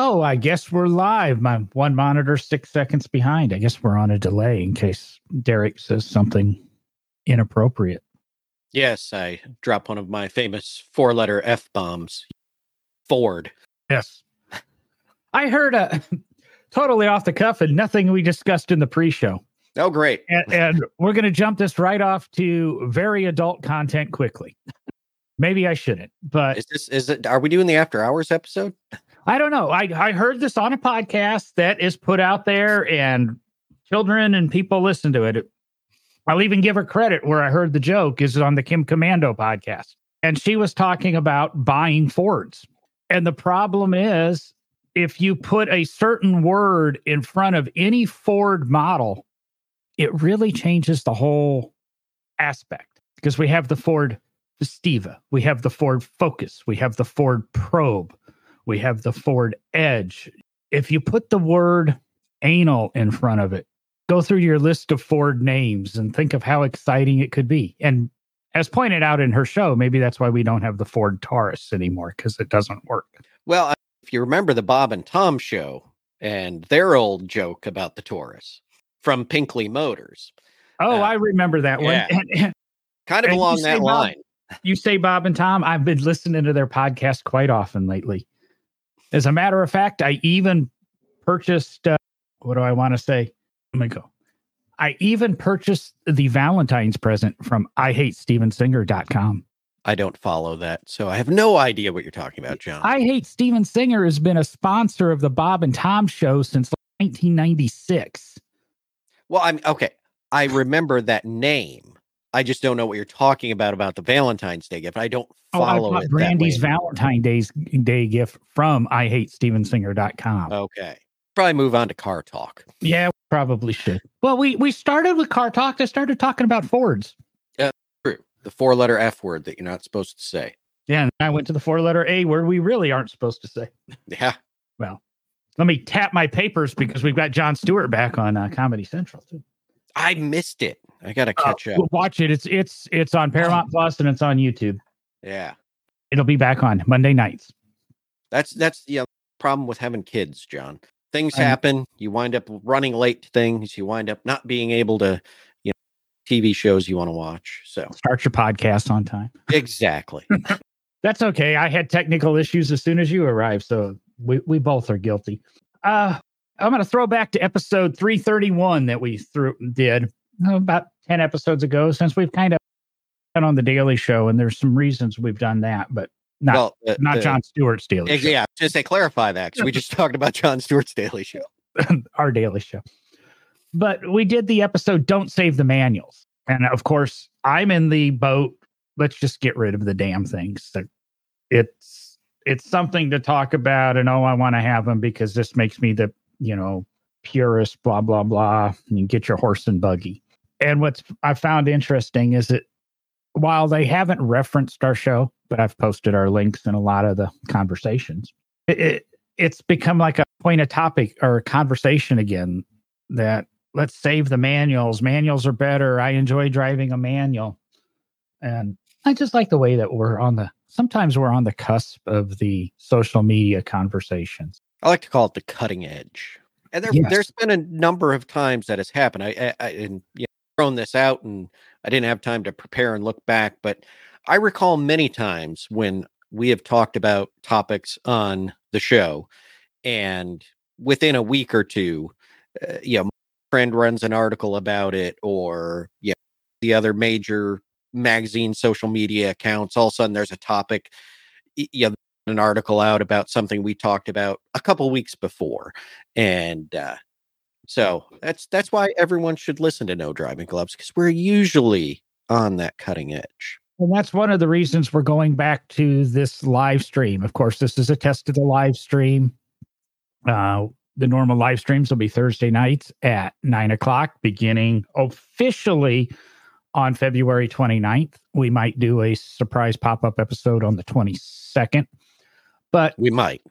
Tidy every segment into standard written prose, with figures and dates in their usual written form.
Oh, I guess we're live. My one monitor 6 seconds behind. I guess we're on a delay in case Derek says something inappropriate. Yes, I drop one of my famous four-letter F-bombs. Ford. Yes. I heard a totally off the cuff and nothing we discussed in the pre-show. Oh, great. And we're going to jump this right off to very adult content quickly. Maybe I shouldn't, but... Are we doing the After Hours episode? I don't know. I heard this on a podcast that is put out there and children and people listen to it. I'll even give her credit where I heard the joke is on the Kim Komando podcast. And she was talking about buying Fords. And the problem is if you put a certain word in front of any Ford model, it really changes the whole aspect because we have the Ford Festiva. We have the Ford Focus. We have the Ford Probe. We have the Ford Edge. If you put the word anal in front of it, go through your list of Ford names and think of how exciting it could be. And as pointed out in her show, maybe that's why we don't have the Ford Taurus anymore, because it doesn't work. Well, if you remember the Bob and Tom show and their old joke about the Taurus from Pinkley Motors. Oh, I remember that one. Yeah. Kind of along that line. You say Bob and Tom, I've been listening to their podcast quite often lately. As a matter of fact, I even purchased, I even purchased the Valentine's present from IHateStevenSinger.com. I don't follow that, so I have no idea what you're talking about, John. I Hate Steven Singer has been a sponsor of the Bob and Tom show since 1996. Well, okay. I remember that name. I just don't know what you're talking about the Valentine's Day gift. I don't follow it. Brandy's Valentine's Day gift from IHateStevenSinger.com. Okay. Probably move on to car talk. Yeah, probably should. Well, we started with car talk. I started talking about Fords. True. The four-letter F word that you're not supposed to say. Yeah, and I went to the four-letter A word we really aren't supposed to say. Yeah. Well, let me tap my papers because we've got Jon Stewart back on Comedy Central, too. I missed it. I got to catch up. We'll watch it. It's on Paramount Plus and it's on YouTube. Yeah. It'll be back on Monday nights. That's the problem with having kids, John. Things happen. You wind up running late to things. You wind up not being able to, TV shows you want to watch. So start your podcast on time. Exactly. That's okay. I had technical issues as soon as you arrived. So we both are guilty. I'm going to throw back to episode 331 that we did about 10 episodes ago, since we've kind of been on the Daily Show, and there's some reasons we've done that, but not Jon Stewart's Daily Show. Yeah, just to clarify that, because we just talked about Jon Stewart's Daily Show. Our Daily Show. But we did the episode, Don't Save the Manuals. And of course, I'm in the boat, let's just get rid of the damn things. So it's something to talk about, and I want to have them because this makes me the... purist, blah, blah, blah, and you get your horse and buggy. And what I found interesting is that while they haven't referenced our show, but I've posted our links in a lot of the conversations, it's become like a point of topic or a conversation again that let's save the manuals. Manuals are better. I enjoy driving a manual. And I just like the way that sometimes we're on the cusp of the social media conversations. I like to call it the cutting edge. And there's been a number of times that has happened. I thrown this out and I didn't have time to prepare and look back, but I recall many times when we have talked about topics on the show and within a week or two, my friend runs an article about it or the other major magazine, social media accounts. All of a sudden there's a topic, an article out about something we talked about a couple weeks before. And so that's why everyone should listen to No Driving Gloves, because we're usually on that cutting edge. And that's one of the reasons we're going back to this live stream. Of course, this is a test of the live stream. The normal live streams will be Thursday nights at 9:00, beginning officially on February 29th. We might do a surprise pop-up episode on the 22nd. But we might.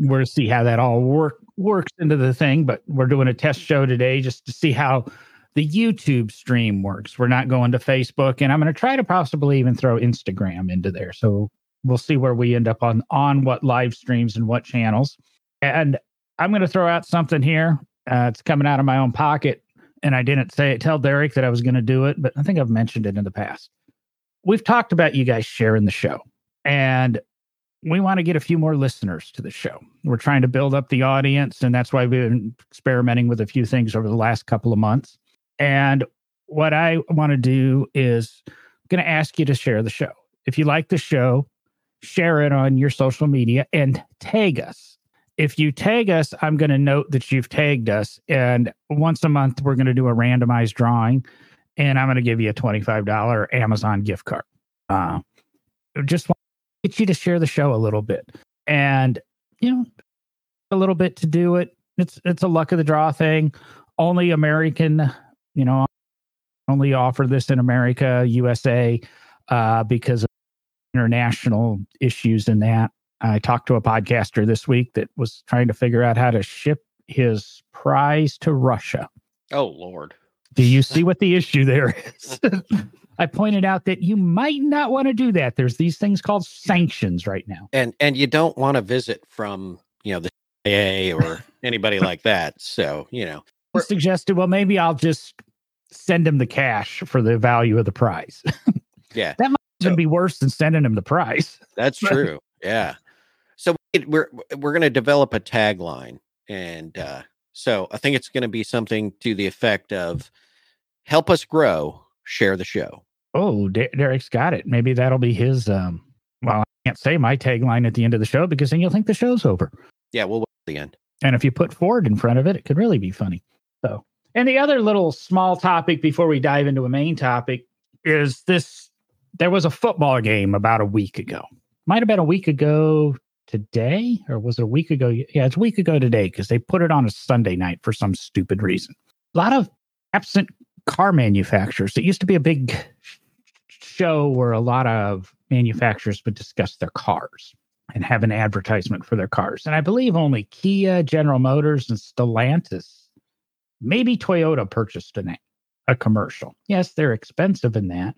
We're to see how that all works into the thing. But we're doing a test show today just to see how the YouTube stream works. We're not going to Facebook, and I'm going to try to possibly even throw Instagram into there. So We'll see where we end up on what live streams and what channels. And I'm going to throw out something here. It's coming out of my own pocket, and I didn't say it. Tell Derek that I was going to do it, but I think I've mentioned it in the past. We've talked about you guys sharing the show, and we want to get a few more listeners to the show. We're trying to build up the audience, and that's why we've been experimenting with a few things over the last couple of months. And what I want to do is I'm going to ask you to share the show. If you like the show, share it on your social media and tag us. If you tag us, I'm going to note that you've tagged us. And once a month, we're going to do a randomized drawing. And I'm going to give you a $25 Amazon gift card. Just want to get you to share the show a little bit. And, you know, a little bit to do it. It's a luck of the draw thing. Only American, you know, only offer this in America, USA, because of international issues in that. I talked to a podcaster this week that was trying to figure out how to ship his prize to Russia. Oh, Lord. Do you see what the issue there is? I pointed out that you might not want to do that. There's these things called sanctions right now. And you don't want to visit from, you know, the CIA or anybody like that. So, you know. I suggested, well, maybe I'll just send him the cash for the value of the prize. Yeah. That might even be worse than sending him the prize. That's true. Yeah. So we're going to develop a tagline, and so I think it's going to be something to the effect of "Help us grow, share the show." Oh, Derek's got it. Maybe that'll be his. Well, I can't say my tagline at the end of the show because then you'll think the show's over. Yeah, we'll wait till the end. And if you put Ford in front of it, it could really be funny. So, and the other little small topic before we dive into a main topic is this: there was a football game about a week ago. Might have been a week ago today, or was it a week ago? Yeah, it's a week ago today because they put it on a Sunday night for some stupid reason. A lot of absent car manufacturers. It used to be a big show where a lot of manufacturers would discuss their cars and have an advertisement for their cars. And I believe only Kia, General Motors, and Stellantis, maybe Toyota purchased a commercial. Yes, they're expensive in that.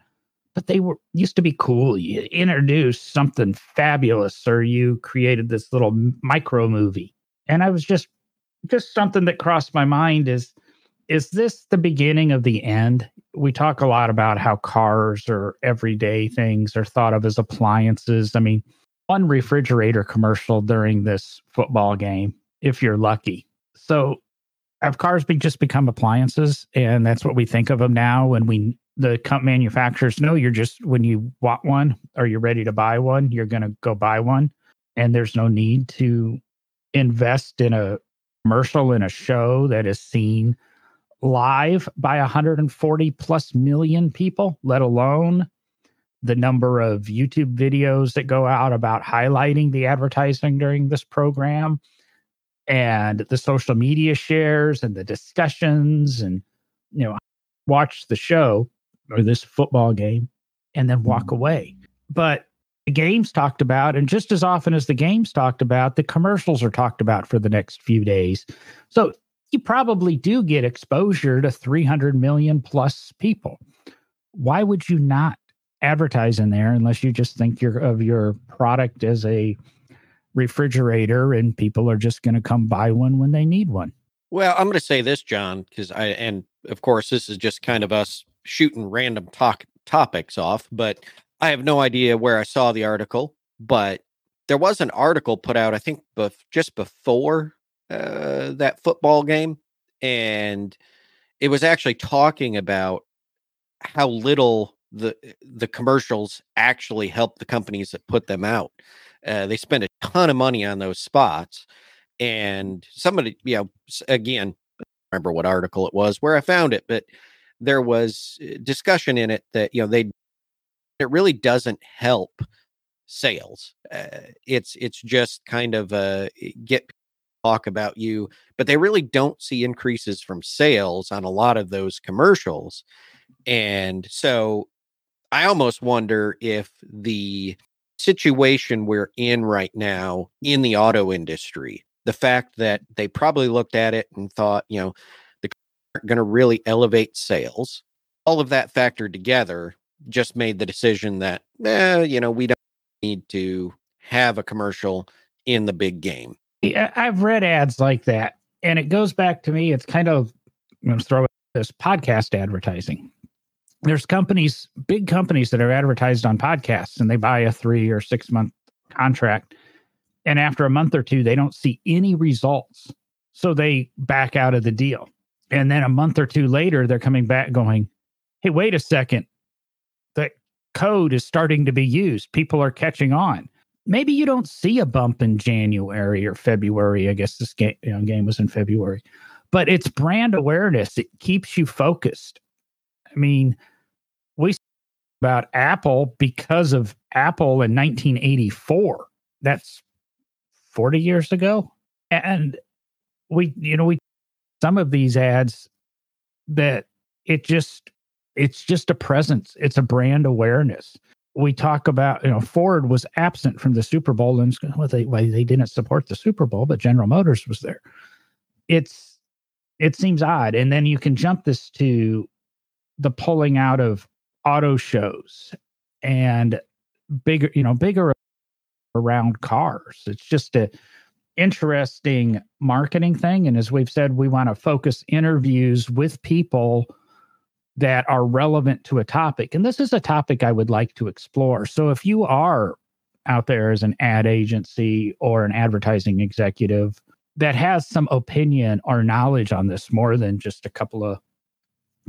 But they were used to be cool. You introduced something fabulous, or you created this little micro movie. And I was just something that crossed my mind is this the beginning of the end? We talk a lot about how cars or everyday things are thought of as appliances. I mean, one refrigerator commercial during this football game, if you're lucky. So have cars just become appliances? And that's what we think of them now when the manufacturers know you're just, when you want one or you're ready to buy one, you're going to go buy one. And there's no need to invest in a commercial in a show that is seen live by 140 plus million people, let alone the number of YouTube videos that go out about highlighting the advertising during this program and the social media shares and the discussions and, you know, watch the show or this football game, and then walk away. But the game's talked about, and just as often as the game's talked about, the commercials are talked about for the next few days. So you probably do get exposure to 300 million plus people. Why would you not advertise in there unless you just think of your product as a refrigerator and people are just going to come buy one when they need one? Well, I'm going to say this, John, because of course, this is just kind of us shooting random topics off, but I have no idea where I saw the article, but there was an article put out, I think, just before that football game, and it was actually talking about how little the commercials actually help the companies that put them out. They spend a ton of money on those spots, and somebody, you know, again, remember what article it was where I found it, but there was discussion in it that, you know, it really doesn't help sales. It's just kind of get people to talk about you, but they really don't see increases from sales on a lot of those commercials. And so I almost wonder if the situation we're in right now in the auto industry, the fact that they probably looked at it and thought, you know, the aren't going to really elevate sales. All of that factored together just made the decision that, you know, we don't need to have a commercial in the big game. Yeah, I've read ads like that, and it goes back to me. It's kind of, I'm going to throw this podcast advertising. There's companies, big companies that are advertised on podcasts, and they buy a 3 or 6 month contract. And after a month or two, they don't see any results. So they back out of the deal. And then a month or two later, they're coming back going, hey, wait a second. The code is starting to be used. People are catching on. Maybe you don't see a bump in January or February. I guess this game, game was in February. But it's brand awareness. It keeps you focused. I mean, we spoke about Apple because of Apple in 1984. That's 40 years ago. And we some of these ads that it's just a presence. It's a brand awareness. We talk about, Ford was absent from the Super Bowl, and they didn't support the Super Bowl, but General Motors was there. It seems odd. And then you can jump this to the pulling out of auto shows and bigger around cars. It's just an interesting marketing thing. And as we've said, we want to focus interviews with people that are relevant to a topic. And this is a topic I would like to explore. So if you are out there as an ad agency or an advertising executive that has some opinion or knowledge on this, more than just a couple of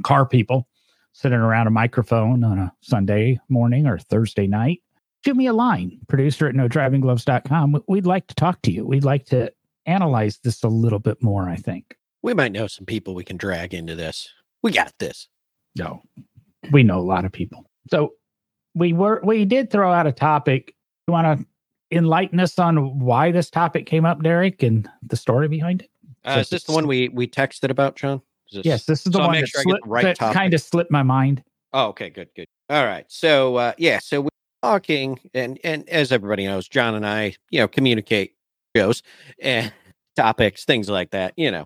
car people sitting around a microphone on a Sunday morning or Thursday night, shoot me a line, producer@nodrivinggloves.com. We'd like to talk to you. We'd like to analyze this a little bit more, I think. We might know some people we can drag into this. We got this. No, we know a lot of people. So we did throw out a topic. You want to enlighten us on why this topic came up, Derek, and the story behind it? Is this the one we texted about, John? Yes, this is the one that kind of slipped my mind. Oh, okay, good. All right. So, so we talking, and as everybody knows, John and I, communicate shows and topics, things like that, and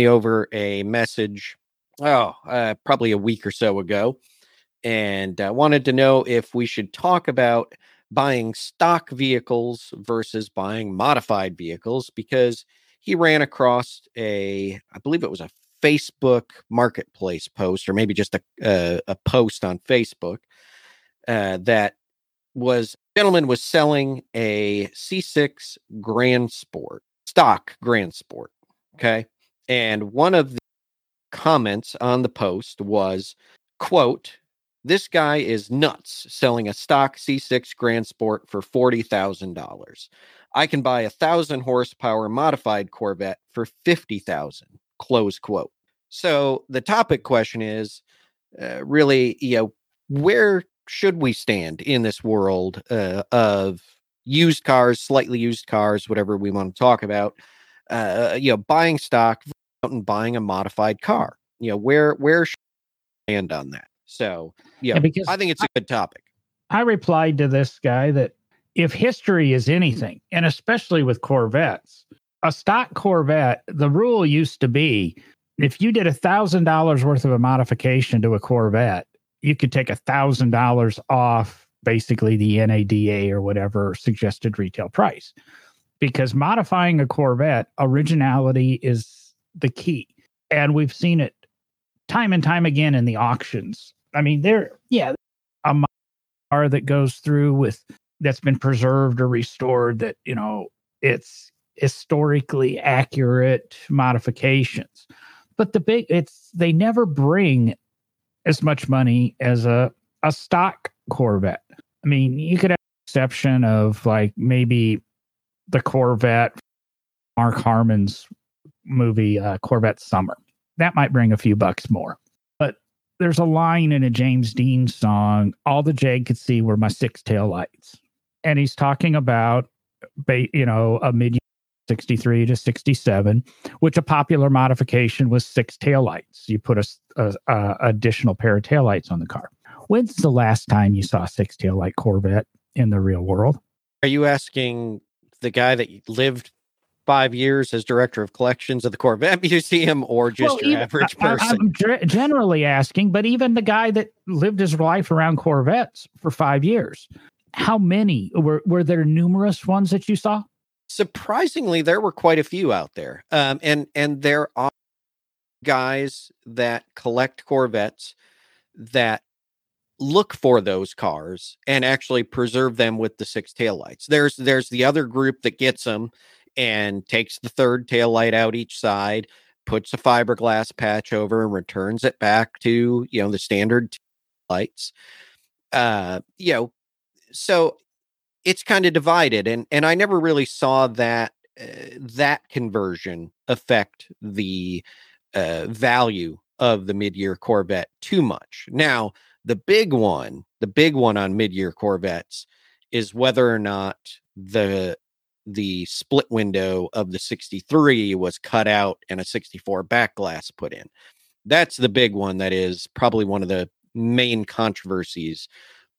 over a message, probably a week or so ago, and wanted to know if we should talk about buying stock vehicles versus buying modified vehicles, because he ran across I believe it was a Facebook Marketplace post, or maybe just a post on Facebook. Gentleman was selling a C6 Grand Sport, stock Grand Sport. Okay. And one of the comments on the post was, quote, "This guy is nuts selling a stock C6 Grand Sport for $40,000. I can buy a 1,000 horsepower modified Corvette for $50,000, close quote. So the topic question is really, where should we stand in this world of used cars, slightly used cars, whatever we want to talk about, buying stock and buying a modified car? Where should we stand on that?" So, because I think it's a good topic. I replied to this guy that if history is anything, and especially with Corvettes, a stock Corvette, the rule used to be if you did $1,000 worth of a modification to a Corvette, you could take $1,000 off basically the NADA or whatever suggested retail price, because modifying a Corvette, originality is the key. And we've seen it time and time again in the auctions. I mean, a car that goes through with that's been preserved or restored that, it's historically accurate modifications. But they never bring as much money as a stock Corvette. I mean, you could have an exception of like maybe the Corvette, Mark Harmon's movie, Corvette Summer. That might bring a few bucks more. But there's a line in a James Dean song, "All the Jag could see were my six tail lights." And he's talking about, a mid-year 63 to 67, which a popular modification was six taillights. You put a additional pair of taillights on the car. When's the last time you saw a six taillight Corvette in the real world? Are you asking the guy that lived 5 years as director of collections of the Corvette Museum, or just average person? I'm generally asking, but even the guy that lived his life around Corvettes for 5 years. How many? Were there numerous ones that you saw? Surprisingly, there were quite a few out there. And there are guys that collect Corvettes that look for those cars and actually preserve them with the 6 taillights. There's the other group that gets them and takes the 3rd taillight out each side, puts a fiberglass patch over and returns it back to, you know, the standard lights. You know, so it's kind of divided, and I never really saw that that conversion affect the value of the mid-year Corvette too much. Now, the big one on mid-year Corvettes is whether or not the split window of the 63 was cut out and a 64 back glass put in. That's the big one. That is probably one of the main controversies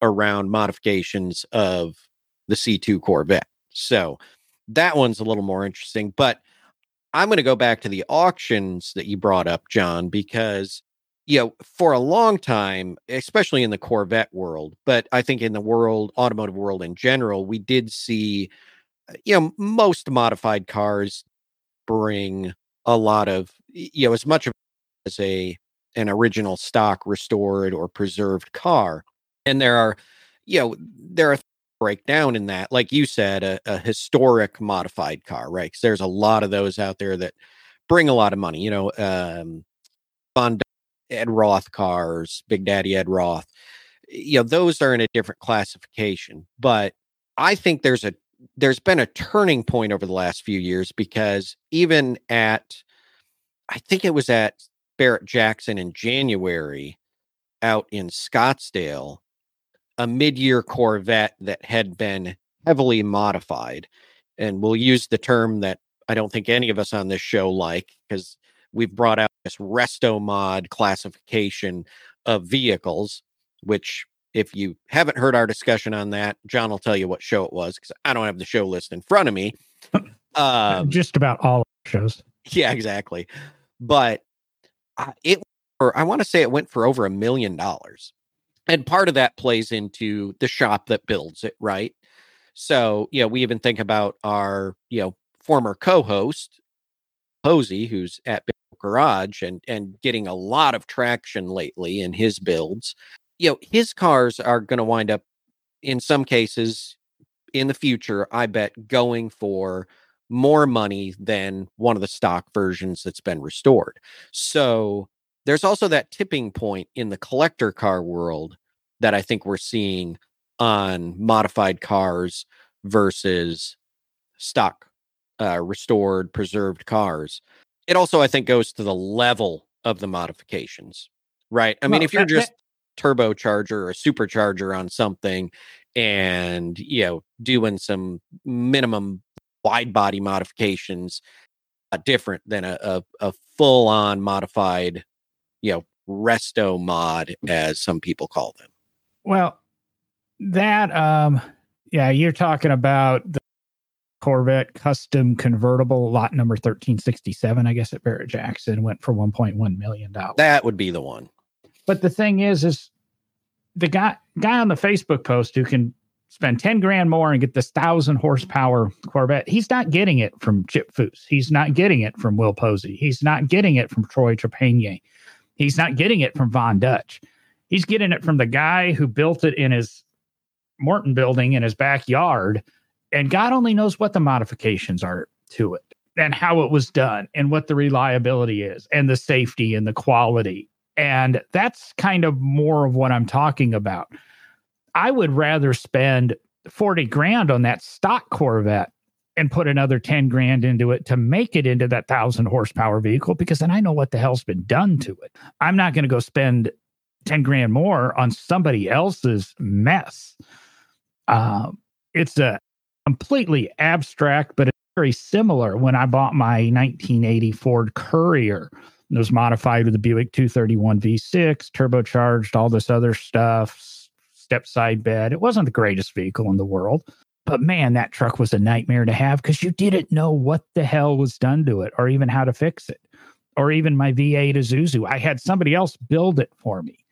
around modifications of the C2 Corvette. So that one's a little more interesting, but I'm going to go back to the auctions that you brought up, John, because, you know, for a long time, especially in the Corvette world, but I think in the world, automotive world in general, we did see, you know, most modified cars bring a lot of, you know, as much as an original stock restored or preserved car. And there are breakdown in that, like you said, a historic modified car, right? Because there's a lot of those out there that bring a lot of money, you know, Von Dutch, Ed Roth cars, Big Daddy Ed Roth, you know, those are in a different classification. But I think there's been a turning point over the last few years, because even I think it was at Barrett-Jackson in January out in Scottsdale, a mid-year Corvette that had been heavily modified. And we'll use the term that I don't think any of us on this show like, because we've brought out this resto mod classification of vehicles, which, if you haven't heard our discussion on that, John will tell you what show it was, because I don't have the show list in front of me. Just about all shows. Yeah, exactly. But I want to say it went for over $1 million. And part of that plays into the shop that builds it, right? So, you know, we even think about our, you know, former co-host, Posey, who's at Big Garage and getting a lot of traction lately in his builds. You know, his cars are going to wind up, in some cases, in the future, I bet, going for more money than one of the stock versions that's been restored. So there's also that tipping point in the collector car world that I think we're seeing on modified cars versus stock, restored, preserved cars. It also, I think, goes to the level of the modifications, right? I mean, if you're just turbocharger or supercharger on something and, you know, doing some minimum wide body modifications, different than a full-on modified, you know, resto mod, as some people call them. Well, that, yeah, you're talking about the Corvette custom convertible lot number 1367, I guess, at Barrett-Jackson, went for $1.1 million. That would be the one. But the thing is the guy on the Facebook post who can spend 10 grand more and get this 1,000 horsepower Corvette, he's not getting it from Chip Foose. He's not getting it from Will Posey. He's not getting it from Troy Trepanier. He's not getting it from Von Dutch. He's getting it from the guy who built it in his Morton building in his backyard. And God only knows what the modifications are to it and how it was done and what the reliability is and the safety and the quality. And that's kind of more of what I'm talking about. I would rather spend 40 grand on that stock Corvette and put another 10 grand into it to make it into that 1,000 horsepower vehicle, because then I know what the hell's been done to it. I'm not going to go spend 10 grand more on somebody else's mess. It's a completely abstract, but it's very similar. When I bought my 1980 Ford Courier, it was modified with a Buick 231 V6, turbocharged, all this other stuff, step side bed. It wasn't the greatest vehicle in the world, but man, that truck was a nightmare to have, because you didn't know what the hell was done to it or even how to fix it. Or even my V8 Isuzu. I had somebody else build it for me,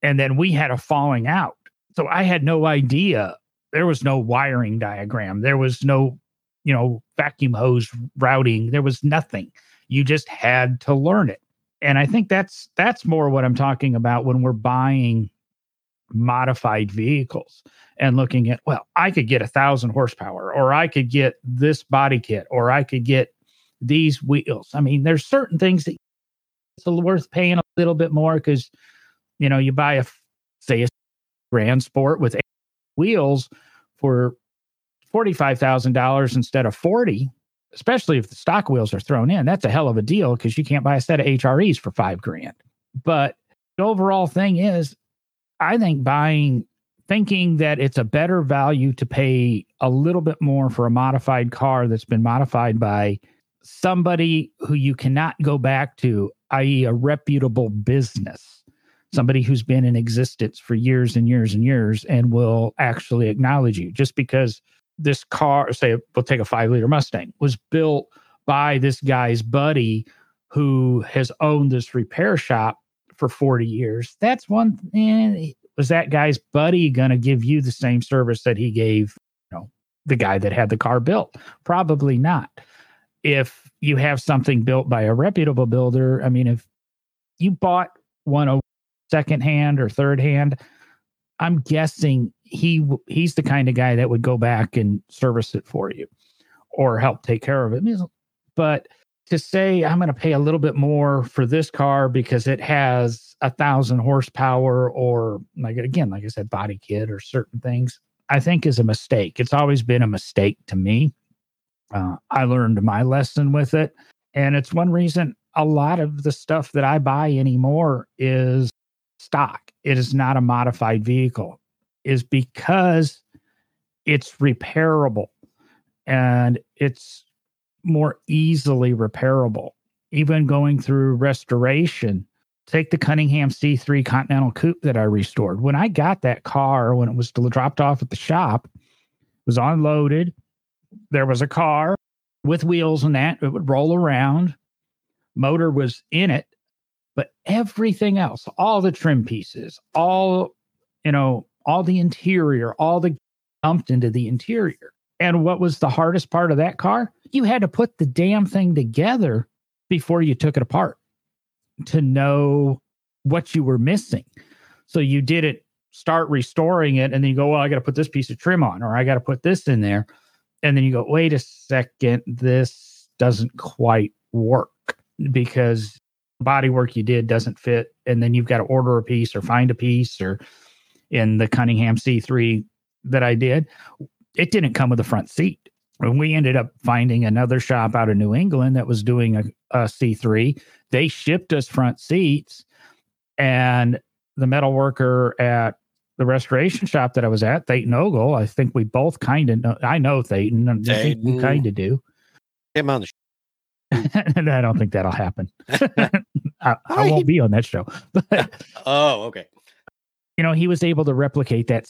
and then we had a falling out. So I had no idea there was no wiring diagram. There was no, you know, vacuum hose routing. There was nothing. You just had to learn it. And I think that's more what I'm talking about when we're buying modified vehicles and looking at, well, I could get 1,000 horsepower, or I could get this body kit, or I could get these wheels. I mean, there's certain things that it's worth paying a little bit more because, you know, you buy a Grand Sport with 8 wheels for $45,000 instead of 40, especially if the stock wheels are thrown in. That's a hell of a deal because you can't buy a set of HREs for $5,000. But the overall thing is, I think thinking that it's a better value to pay a little bit more for a modified car that's been modified by somebody who you cannot go back to, i.e. a reputable business, somebody who's been in existence for years and years and years and will actually acknowledge you. Just because this car, say, we'll take a 5-liter Mustang, was built by this guy's buddy who has owned this repair shop for 40 years, that's one thing. Was that guy's buddy going to give you the same service that he gave, you know, the guy that had the car built? Probably not. If you have something built by a reputable builder, I mean, if you bought one secondhand or third hand, I'm guessing he's the kind of guy that would go back and service it for you or help take care of it. But to say I'm going to pay a little bit more for this car because it has 1,000 horsepower or, like I said, body kit or certain things, I think is a mistake. It's always been a mistake to me. I learned my lesson with it. And it's one reason a lot of the stuff that I buy anymore is stock. It is not a modified vehicle, is because it's repairable and it's more easily repairable. Even going through restoration, take the Cunningham C3 Continental Coupe that I restored. When I got that car, when it was dropped off at the shop, it was unloaded. There was a car with wheels and that. It would roll around. Motor was in it, but everything else, all the trim pieces, all the interior, all the dumped into the interior. And what was the hardest part of that car? You had to put the damn thing together before you took it apart to know what you were missing. So you didn't start restoring it and then you go, well, I got to put this piece of trim on, or I got to put this in there. And then you go, wait a second, this doesn't quite work because the body work you did doesn't fit. And then you've got to order a piece or find a piece, or in the Cunningham C3 that I did, it didn't come with a front seat. And we ended up finding another shop out of New England that was doing a C3. They shipped us front seats, and the metal worker at the restoration shop that I was at, Thayton Ogle, I think we both kind of know. I know Thayton, and I think you kind of do. Him on the show. I don't think that'll happen. I won't be on that show. But, oh, okay. You know, he was able to replicate that.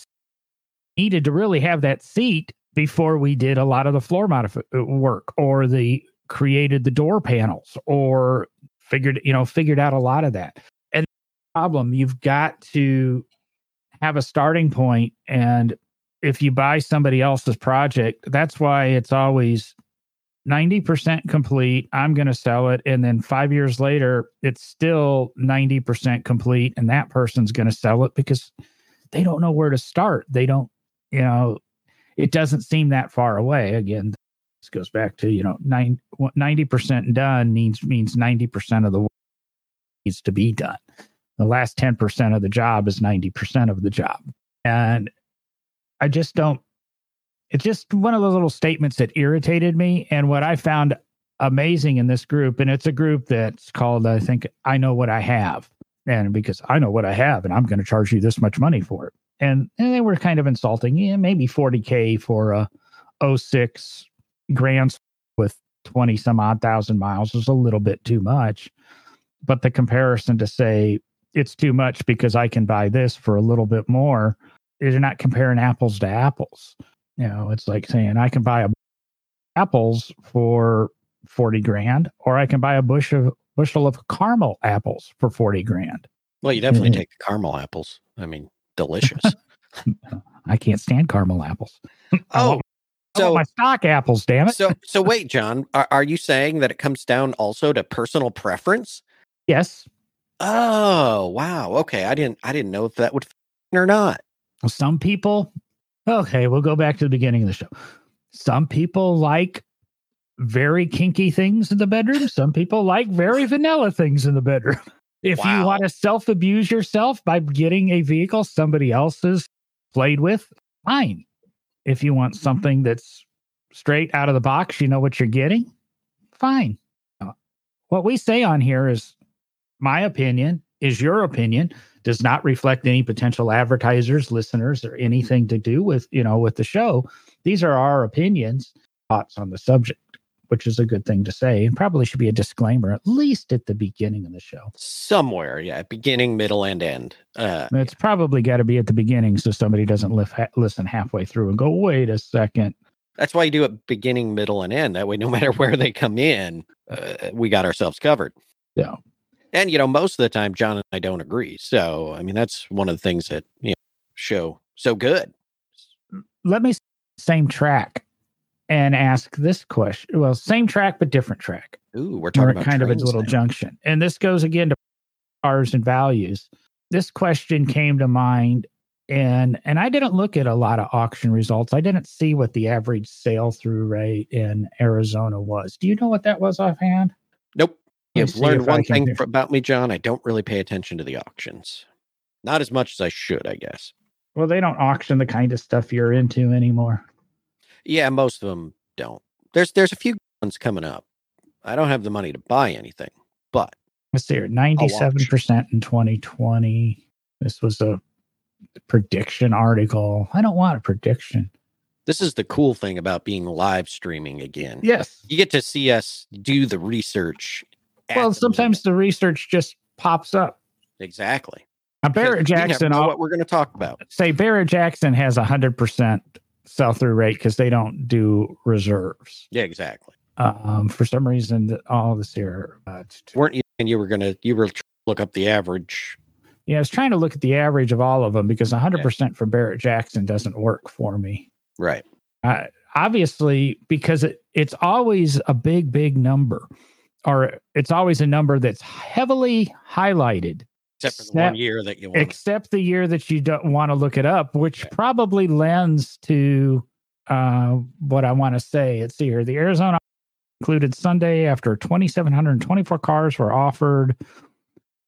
Needed to really have that seat before we did a lot of the floor work, or the created the door panels, or figured out a lot of that. And the problem, you've got to have a starting point. And if you buy somebody else's project, that's why it's always 90% complete. I'm going to sell it. And then 5 years later, it's still 90% complete. And that person's going to sell it because they don't know where to start. They don't, it doesn't seem that far away. Again, this goes back to, 90% done means 90% of the work needs to be done. The last 10% of the job is 90% of the job. And it's just one of those little statements that irritated me. And what I found amazing in this group, and it's a group that's called, I think, I Know What I Have. And because I know what I have, and I'm going to charge you this much money for it. And they were kind of insulting. Yeah, maybe $40,000 for a 2006 Grand with 20 some odd thousand miles was a little bit too much. But the comparison to say it's too much because I can buy this for a little bit more, you're not comparing apples to apples. It's like saying I can buy apples for $40,000, or I can buy a bushel of caramel apples for $40,000. Well, you definitely take the caramel apples. I mean, delicious. I can't stand caramel apples. Oh, so my stock apples, damn it. So wait, John, are you saying that it comes down also to personal preference? Yes. Oh, wow. Okay. I didn't know if that would or not. Some people. Okay. We'll go back to the beginning of the show. Some people like very kinky things in the bedroom. Some people like very vanilla things in the bedroom. If you want to self-abuse yourself by getting a vehicle somebody else's played with, fine. If you want something that's straight out of the box, you know what you're getting, fine. What we say on here is my opinion is your opinion, does not reflect any potential advertisers, listeners, or anything to do with, with the show. These are our opinions, thoughts on the subject, which is a good thing to say and probably should be a disclaimer, at least at the beginning of the show. Somewhere, yeah. Beginning, middle, and end. It's probably got to be at the beginning so somebody doesn't listen halfway through and go, wait a second. That's why you do it beginning, middle, and end. That way, no matter where they come in, we got ourselves covered. Yeah. And, most of the time, John and I don't agree. So, I mean, that's one of the things that, show so good. Let me same track and ask this question. Well, same track, but different track. Ooh, we're talking about kind of a little junction. And this goes again to cars and values. This question came to mind, and I didn't look at a lot of auction results. I didn't see what the average sale through rate in Arizona was. Do you know what that was offhand? Nope. You've learned one thing about me, John. I don't really pay attention to the auctions. Not as much as I should, I guess. Well, they don't auction the kind of stuff you're into anymore. Yeah, most of them don't. There's a few ones coming up. I don't have the money to buy anything, but... Let's see here, 97% in 2020. This was a prediction article. I don't want a prediction. This is the cool thing about being live streaming again. Yes. You get to see us do the research. Well, sometimes the research just pops up. Exactly. Now, Barrett-Jackson, what we're going to talk about. Say Barrett-Jackson has 100% sell-through rate because they don't do reserves. Yeah, exactly. For some reason, all of this here weren't you? And you were trying to look up the average. Yeah, I was trying to look at the average of all of them because 100% for Barrett-Jackson doesn't work for me. Right. Obviously, because it's always a big, big number. Or it's always a number that's heavily highlighted. Except for the one year that you want. Except the year that you don't want to look it up, which probably lends to what I want to say. Let's see here. The Arizona included Sunday after 2,724 cars were offered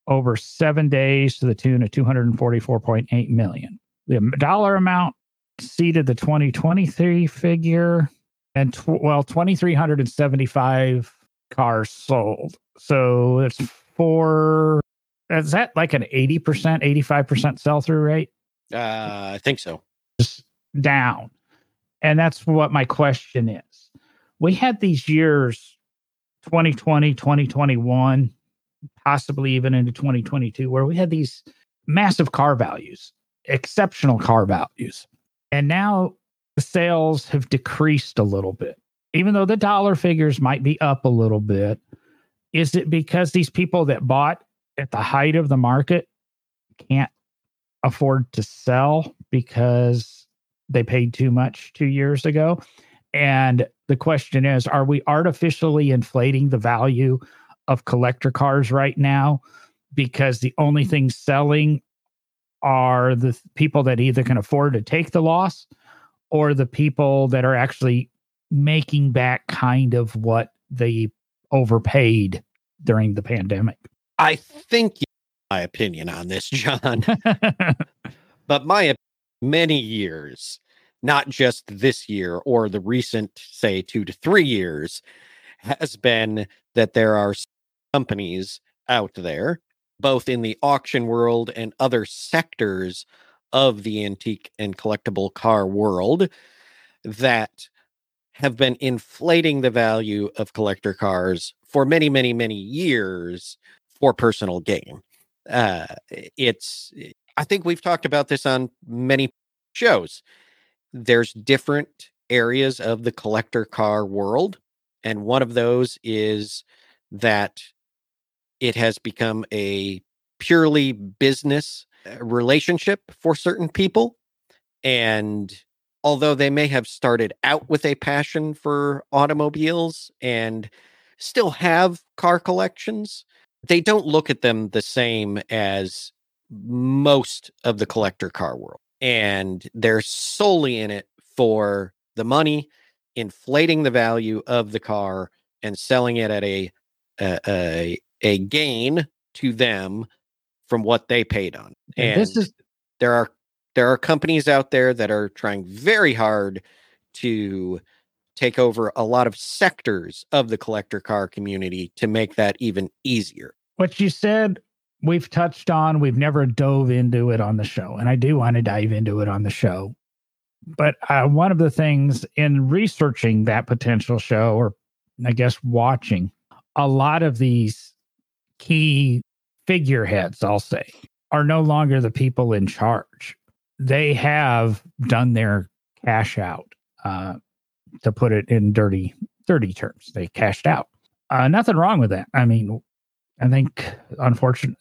over 7 days to the tune of $244.8 million. The dollar amount exceeded the 2023 figure and, 2,375 cars sold. So it's is that like an 80%, 85% sell through rate? I think so. Just down. And that's what my question is. We had these years, 2020, 2021, possibly even into 2022, where we had these massive car values, exceptional car values. And now the sales have decreased a little bit. Even though the dollar figures might be up a little bit, is it because these people that bought at the height of the market can't afford to sell because they paid too much 2 years ago? And the question is, are we artificially inflating the value of collector cars right now because the only things selling are the people that either can afford to take the loss or the people that are actually making back kind of what they overpaid during the pandemic? I think you know my opinion on this, John. But many years, not just this year or the recent, say, 2 to 3 years, has been that there are companies out there, both in the auction world and other sectors of the antique and collectible car world, that have been inflating the value of collector cars for many, many, many years for personal gain. I think we've talked about this on many shows. There's different areas of the collector car world. And one of those is that it has become a purely business relationship for certain people. And although they may have started out with a passion for automobiles and still have car collections, they don't look at them the same as most of the collector car world. And they're solely in it for the money, inflating the value of the car and selling it at a gain to them from what they paid on. And this is... there are companies out there that are trying very hard to take over a lot of sectors of the collector car community to make that even easier. What you said, we've touched on, we've never dove into it on the show. And I do want to dive into it on the show. But one of the things in researching that potential show, or I guess watching, a lot of these key figureheads, I'll say, are no longer the people in charge. They have done their cash out, to put it in dirty terms. They cashed out. Nothing wrong with that. I mean, I think unfortunate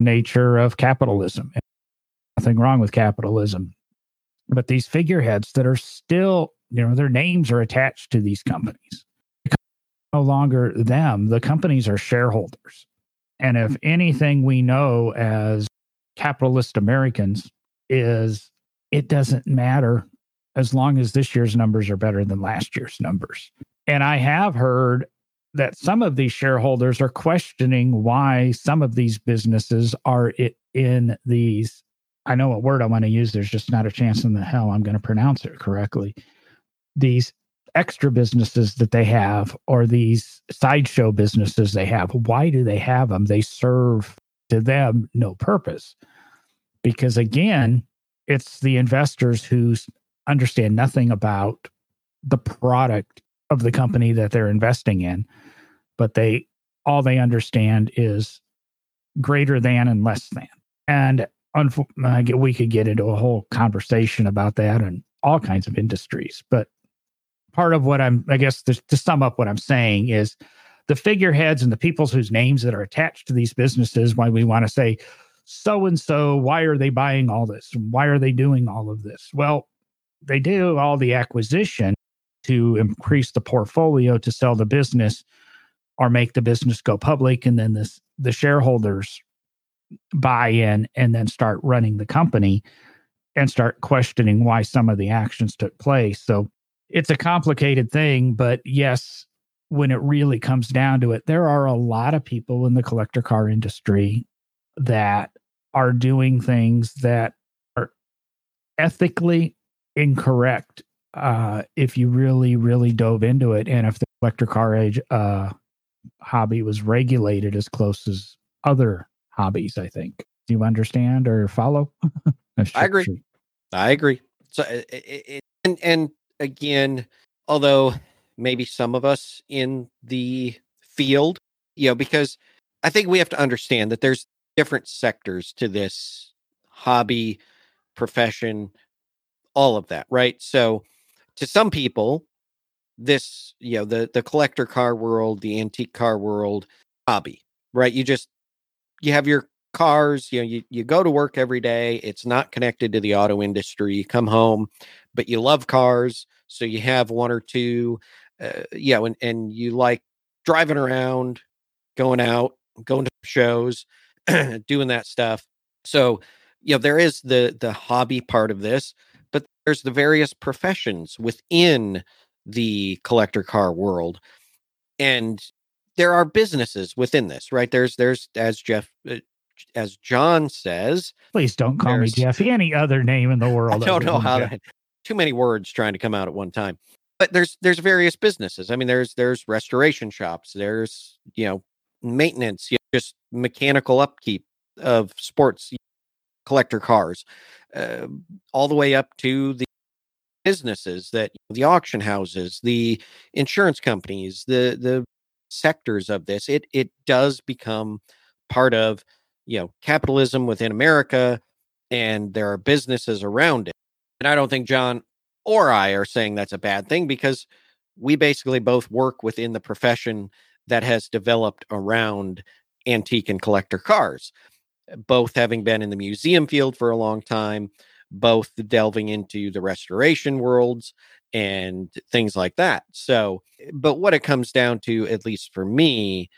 nature of capitalism. Nothing wrong with capitalism. But these figureheads that are still, you know, their names are attached to these companies. No longer them. The companies are shareholders. And if anything we know as capitalist Americans is it doesn't matter as long as this year's numbers are better than last year's numbers. And I have heard that some of these shareholders are questioning why some of these businesses are in these, I know what word I want to use, there's just not a chance in the hell I'm going to pronounce it correctly, these extra businesses that they have or these sideshow businesses they have. Why do they have them? They serve to them no purpose. Because again, it's the investors who understand nothing about the product of the company that they're investing in, but all they understand is greater than and less than. And we could get into a whole conversation about that and all kinds of industries. But part of what I guess, to sum up what I'm saying is the figureheads and the people whose names that are attached to these businesses, why we want to say, so-and-so, why are they buying all this? Why are they doing all of this? Well, they do all the acquisition to increase the portfolio to sell the business or make the business go public. And then the shareholders buy in and then start running the company and start questioning why some of the actions took place. So it's a complicated thing, but yes, when it really comes down to it, there are a lot of people in the collector car industry that are doing things that are ethically incorrect if you really, really dove into it. And if the collector car hobby was regulated as close as other hobbies, I think. Do you understand or follow? I agree. So, and again, although maybe some of us in the field, you know, because I think we have to understand that there's different sectors to this hobby, profession, all of that, right? So to some people, this, you know, the collector car world, the antique car world, hobby, right? You have your cars, you know, you go to work every day. It's not connected to the auto industry. You come home, but you love cars. So you have one or two, you know, and you like driving around, going out, going to shows, doing that stuff. So, you know, there is the hobby part of this, but there's the various professions within the collector car world. And there are businesses within this, right? There's as John says, please don't call me Jeff, any other name in the world. I don't know how that, too many words trying to come out at one time, but there's various businesses. I mean, there's restoration shops, there's, you know, maintenance, you know, just mechanical upkeep of sports collector cars, all the way up to the businesses that, you know, the auction houses, the insurance companies, the sectors of this. It does become part of, you know, capitalism within America, and there are businesses around it. And I don't think John or I are saying that's a bad thing, because we basically both work within the profession that has developed around antique and collector cars, both having been in the museum field for a long time, both delving into the restoration worlds and things like that. So, but what it comes down to, at least for me,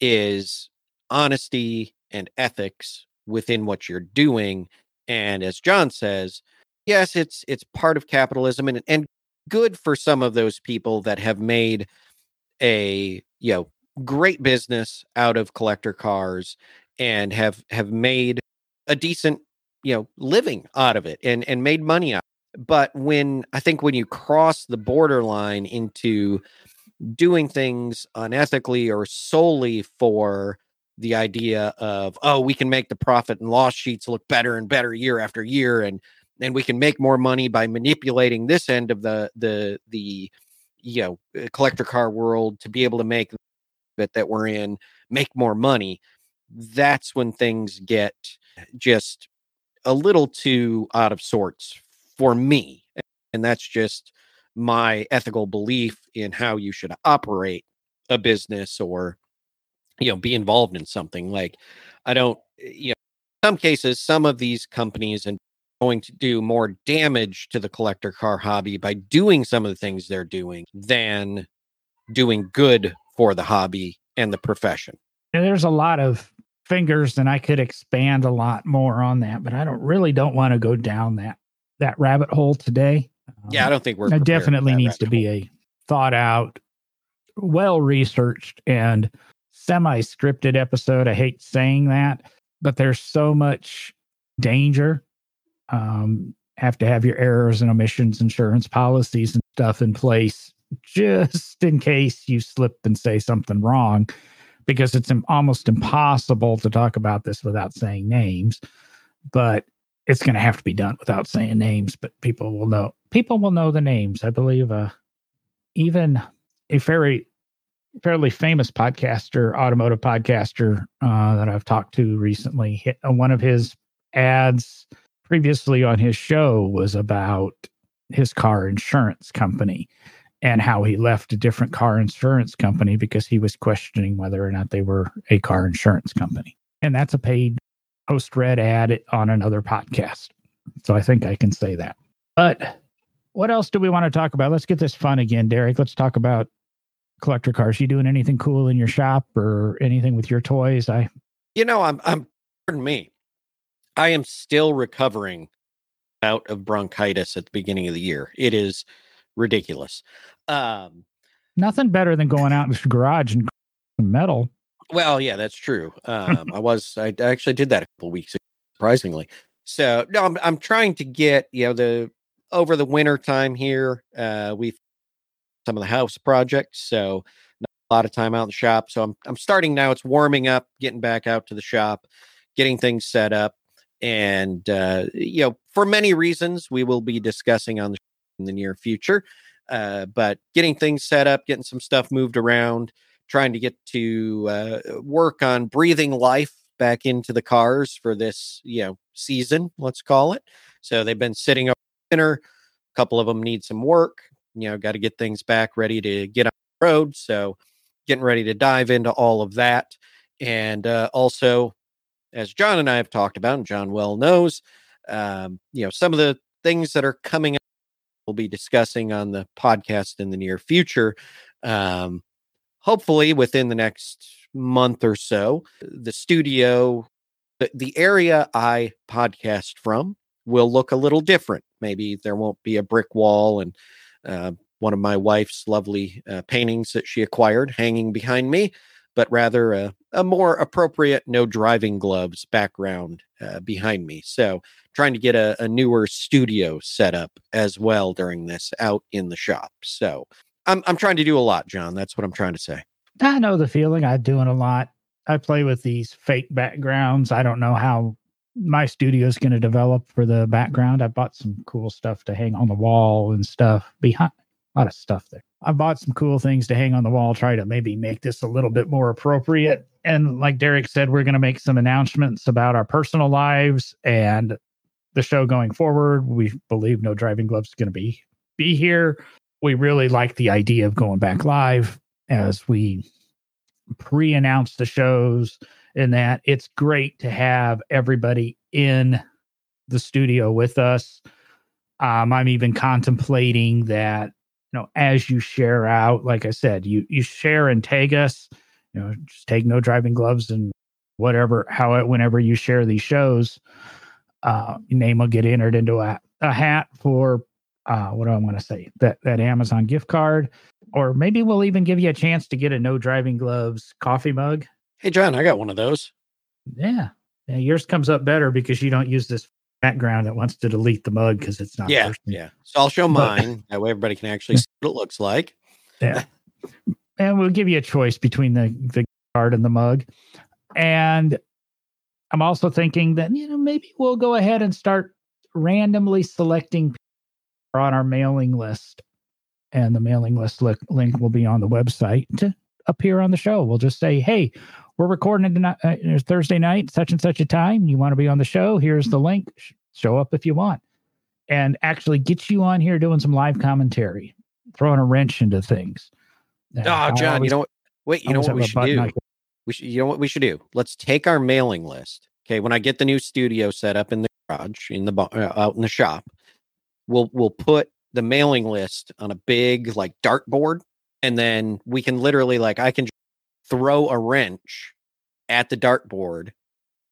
is honesty and ethics within what you're doing. And as John says, yes, it's part of capitalism, and good for some of those people that have made a, you know, great business out of collector cars and have made a decent, you know, living out of it and made money out of it. But when you cross the borderline into doing things unethically or solely for the idea of, oh, we can make the profit and loss sheets look better and better year after year, and we can make more money by manipulating this end of the you know, collector car world to be able to make that we're in, make more money. That's when things get just a little too out of sorts for me. And that's just my ethical belief in how you should operate a business or, you know, be involved in something. Like, I don't, you know, in some cases, some of these companies are going to do more damage to the collector car hobby by doing some of the things they're doing than doing good for the hobby and the profession. And there's a lot of fingers, and I could expand a lot more on that, but I don't want to go down that rabbit hole today. Yeah, I don't think we're. It definitely needs to be a thought out, well-researched and semi-scripted episode. I hate saying that, but there's so much danger. Have to have your errors and omissions insurance policies and stuff in place just in case you slip and say something wrong, because it's almost impossible to talk about this without saying names. But it's going to have to be done without saying names, but people will know. People will know the names. I believe even a fairly famous podcaster, automotive podcaster that I've talked to recently, hit one of his ads previously on his show was about his car insurance company and how he left a different car insurance company because he was questioning whether or not they were a car insurance company. And that's a paid post-read ad on another podcast. So I think I can say that. But what else do we want to talk about? Let's get this fun again, Derek. Let's talk about collector cars. You doing anything cool in your shop or anything with your toys? Pardon me. I am still recovering out of bronchitis at the beginning of the year. It is ridiculous. Nothing better than going out in the garage and metal. Well, yeah, that's true. I actually did that a couple weeks ago, surprisingly. So no, I'm trying to get, you know, over the winter time here, we've some of the house projects, so not a lot of time out in the shop. So I'm starting now. It's warming up, getting back out to the shop, getting things set up, and you know, for many reasons we will be discussing on the show in the near future. But getting things set up, getting some stuff moved around, trying to get to work on breathing life back into the cars for this, you know, season, let's call it. So they've been sitting over dinner. A couple of them need some work. You know, got to get things back ready to get on the road. So getting ready to dive into all of that. And also, as John and I have talked about, and John well knows, you know, some of the things that are coming up we'll be discussing on the podcast in the near future. Hopefully within the next month or so, the studio, the area I podcast from will look a little different. Maybe there won't be a brick wall and one of my wife's lovely paintings that she acquired hanging behind me, but rather a more appropriate No Driving Gloves background behind me. So trying to get a newer studio set up as well during this out in the shop. So I'm trying to do a lot, John. That's what I'm trying to say. I know the feeling. I'm doing a lot. I play with these fake backgrounds. I don't know how my studio is going to develop for the background. I bought some cool stuff to hang on the wall and stuff behind. A lot of stuff there. I bought some cool things to hang on the wall, try to maybe make this a little bit more appropriate. And like Derek said, we're going to make some announcements about our personal lives and the show going forward. We believe No Driving Gloves is going to be here. We really like the idea of going back live as we pre-announce the shows, and that it's great to have everybody in the studio with us. I'm even contemplating that, you know, as you share out, like I said, you share and tag us, you know, just tag No Driving Gloves and whatever, whenever you share these shows, your name will get entered into a hat for, what do I want to say? That Amazon gift card, or maybe we'll even give you a chance to get a No Driving Gloves coffee mug. Hey, John, I got one of those. Yeah. Yeah, yours comes up better because you don't use this background that wants to delete the mug because it's not personal. Yeah. So I'll show mine. That way everybody can actually see what it looks like. Yeah. And we'll give you a choice between the card and the mug. And I'm also thinking that, you know, maybe we'll go ahead and start randomly selecting people on our mailing list. And the mailing list link will be on the website to appear on the show. We'll just say, hey, we're recording tonight, Thursday night, such and such a time. You want to be on the show? Here's the link. Show up if you want. And actually get you on here doing some live commentary, throwing a wrench into things. John, always, you know what? Wait, you know what we should do? You know what we should do? Let's take our mailing list. Okay, when I get the new studio set up in the garage, out in the shop, we'll put the mailing list on a big like dartboard, and then we can literally I can throw a wrench at the dartboard,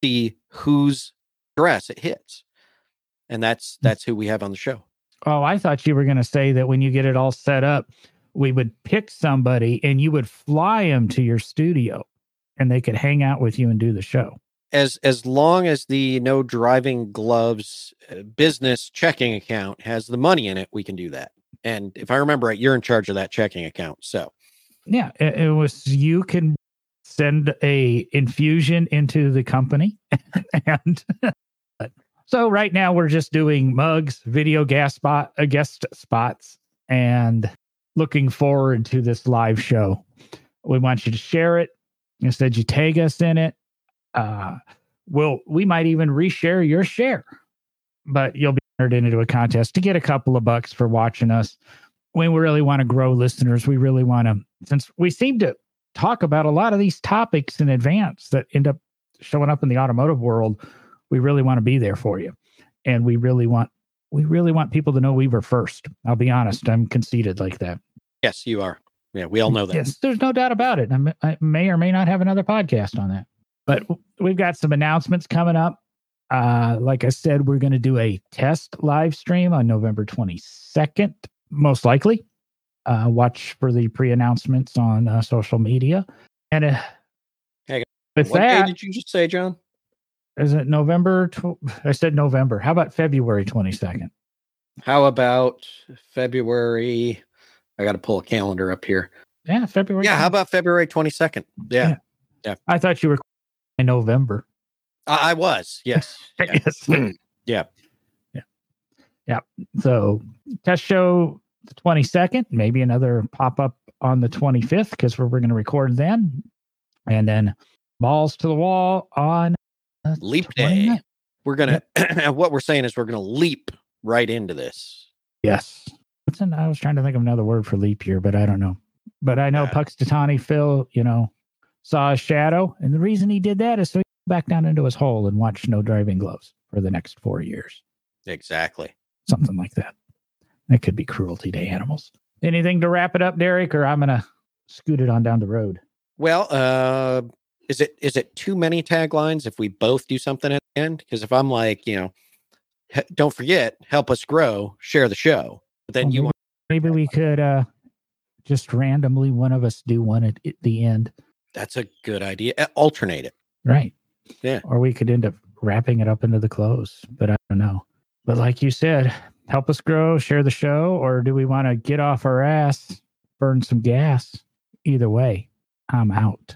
see whose address it hits, and that's who we have on the show. Oh, I thought you were going to say that when you get it all set up, we would pick somebody and you would fly them to your studio. And they could hang out with you and do the show. As long as the No Driving Gloves business checking account has the money in it, we can do that. And if I remember right, you're in charge of that checking account. So yeah, it was, you can send a infusion into the company. And so right now we're just doing mugs, video guest spots, and looking forward to this live show. We want you to share it. Instead, you tag us in it. We might even reshare your share, but you'll be entered into a contest to get a couple of bucks for watching us. We really want to grow listeners. We really want to, since we seem to talk about a lot of these topics in advance that end up showing up in the automotive world, we really want to be there for you. And we really want people to know we were first. I'll be honest. I'm conceited like that. Yes, you are. Yeah, we all know that. Yes, there's no doubt about it. I may or may not have another podcast on that. But we've got some announcements coming up. Like I said, we're going to do a test live stream on November 22nd, most likely. Watch for the pre-announcements on social media. And what day did you just say, John? Is it November? I said November. How about February 22nd? How about February... I got to pull a calendar up here. Yeah, February. Yeah, 22nd. How about February 22nd? Yeah. I thought you were in November. I was. Yes. Yeah. Yes. Yeah. So test show the 22nd, maybe another pop up on the 25th because we're going to record then, and then balls to the wall on leap 29th. Day. We're gonna. What we're saying is we're gonna leap right into this. Yes. I was trying to think of another word for leap year, but I don't know. But I know Puxtatani Phil, saw a shadow. And the reason he did that is so he went back down into his hole and watched No Driving Gloves for the next 4 years. Exactly. Something like that. That could be cruelty to animals. Anything to wrap it up, Derek, or I'm going to scoot it on down the road? Well, is it too many taglines if we both do something at the end? Because if I'm like, don't forget, help us grow, share the show. Then you maybe we could just randomly one of us do one at the end. That's a good idea. Alternate it, right? Yeah, or we could end up wrapping it up into the close, but I don't know. But like you said, help us grow, share the show, or do we want to get off our ass, burn some gas? Either way, I'm out.